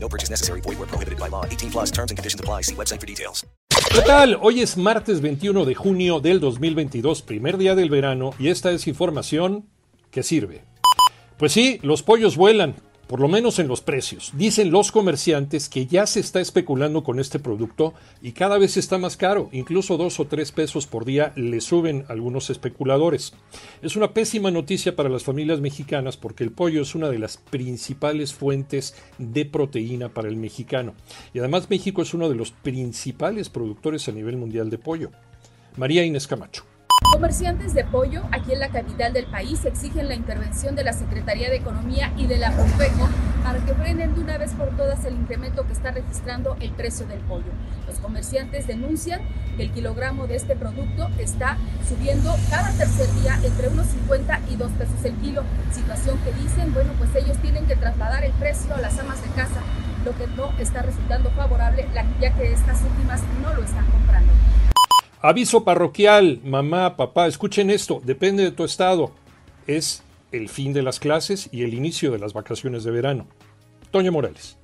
No purchase necessary. Void where prohibited by law. 18 plus terms and conditions apply. See website for details. ¿Qué tal? Hoy es martes 21 de junio del 2022, primer día del verano, y esta es información que sirve. Pues sí, los pollos vuelan, por lo menos en los precios. Dicen los comerciantes que ya se está especulando con este producto y cada vez está más caro. Incluso 2 o 3 pesos por día le suben a algunos especuladores. Es una pésima noticia para las familias mexicanas porque el pollo es una de las principales fuentes de proteína para el mexicano. Y además México es uno de los principales productores a nivel mundial de pollo. María Inés Camacho. Comerciantes de pollo aquí en la capital del país exigen la intervención de la Secretaría de Economía y de la Profeco para que frenen de una vez por todas el incremento que está registrando el precio del pollo. Los comerciantes denuncian que el kilogramo de este producto está subiendo cada tercer día entre unos 50 y 2 pesos el kilo, situación que dicen, bueno, pues ellos tienen que trasladar el precio a las amas de casa, lo que no está resultando favorable, ya que estas últimas no lo están comprando. Aviso parroquial, mamá, papá, escuchen esto, depende de tu estado. Es el fin de las clases y el inicio de las vacaciones de verano. Toño Morales.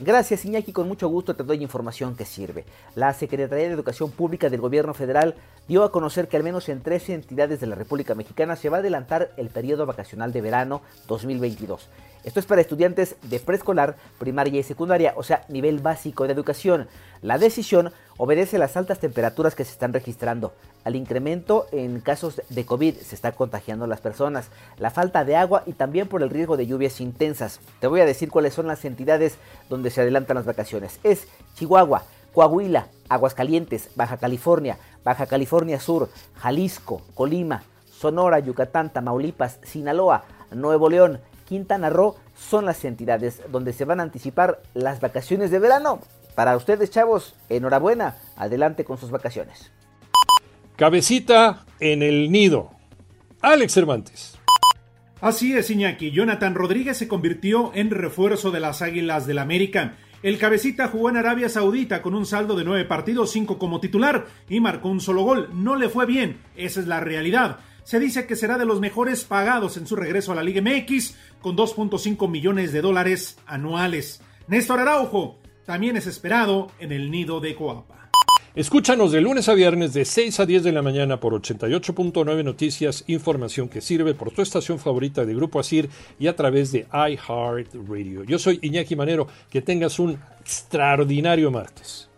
Gracias, Iñaki, con mucho gusto te doy información que sirve. La Secretaría de Educación Pública del Gobierno Federal dio a conocer que al menos en 13 entidades de la República Mexicana se va a adelantar el periodo vacacional de verano 2022. Esto es para estudiantes de preescolar, primaria y secundaria, o sea, nivel básico de educación. La decisión obedece a las altas temperaturas que se están registrando, al incremento en casos de COVID, se están contagiando las personas, la falta de agua y también por el riesgo de lluvias intensas. Te voy a decir cuáles son las entidades donde se adelantan las vacaciones. Es Chihuahua, Coahuila, Aguascalientes, Baja California Sur, Jalisco, Colima, Sonora, Yucatán, Tamaulipas, Sinaloa, Nuevo León, Quintana Roo son las entidades donde se van a anticipar las vacaciones de verano. Para ustedes, chavos, enhorabuena, adelante con sus vacaciones. Cabecita en el nido. Alex Cervantes. Así es, Iñaki. Jonathan Rodríguez se convirtió en refuerzo de las Águilas del América. El cabecita jugó en Arabia Saudita con un saldo de 9 partidos, 5 como titular y marcó un solo gol. No le fue bien, esa es la realidad. Se dice que será de los mejores pagados en su regreso a la Liga MX con $2.5 millones anuales. Néstor Araujo también es esperado en el nido de Coapa. Escúchanos de lunes a viernes de 6 a 10 de la mañana por 88.9 Noticias, información que sirve por tu estación favorita de Grupo Acir y a través de iHeartRadio. Yo soy Iñaki Manero, que tengas un extraordinario martes.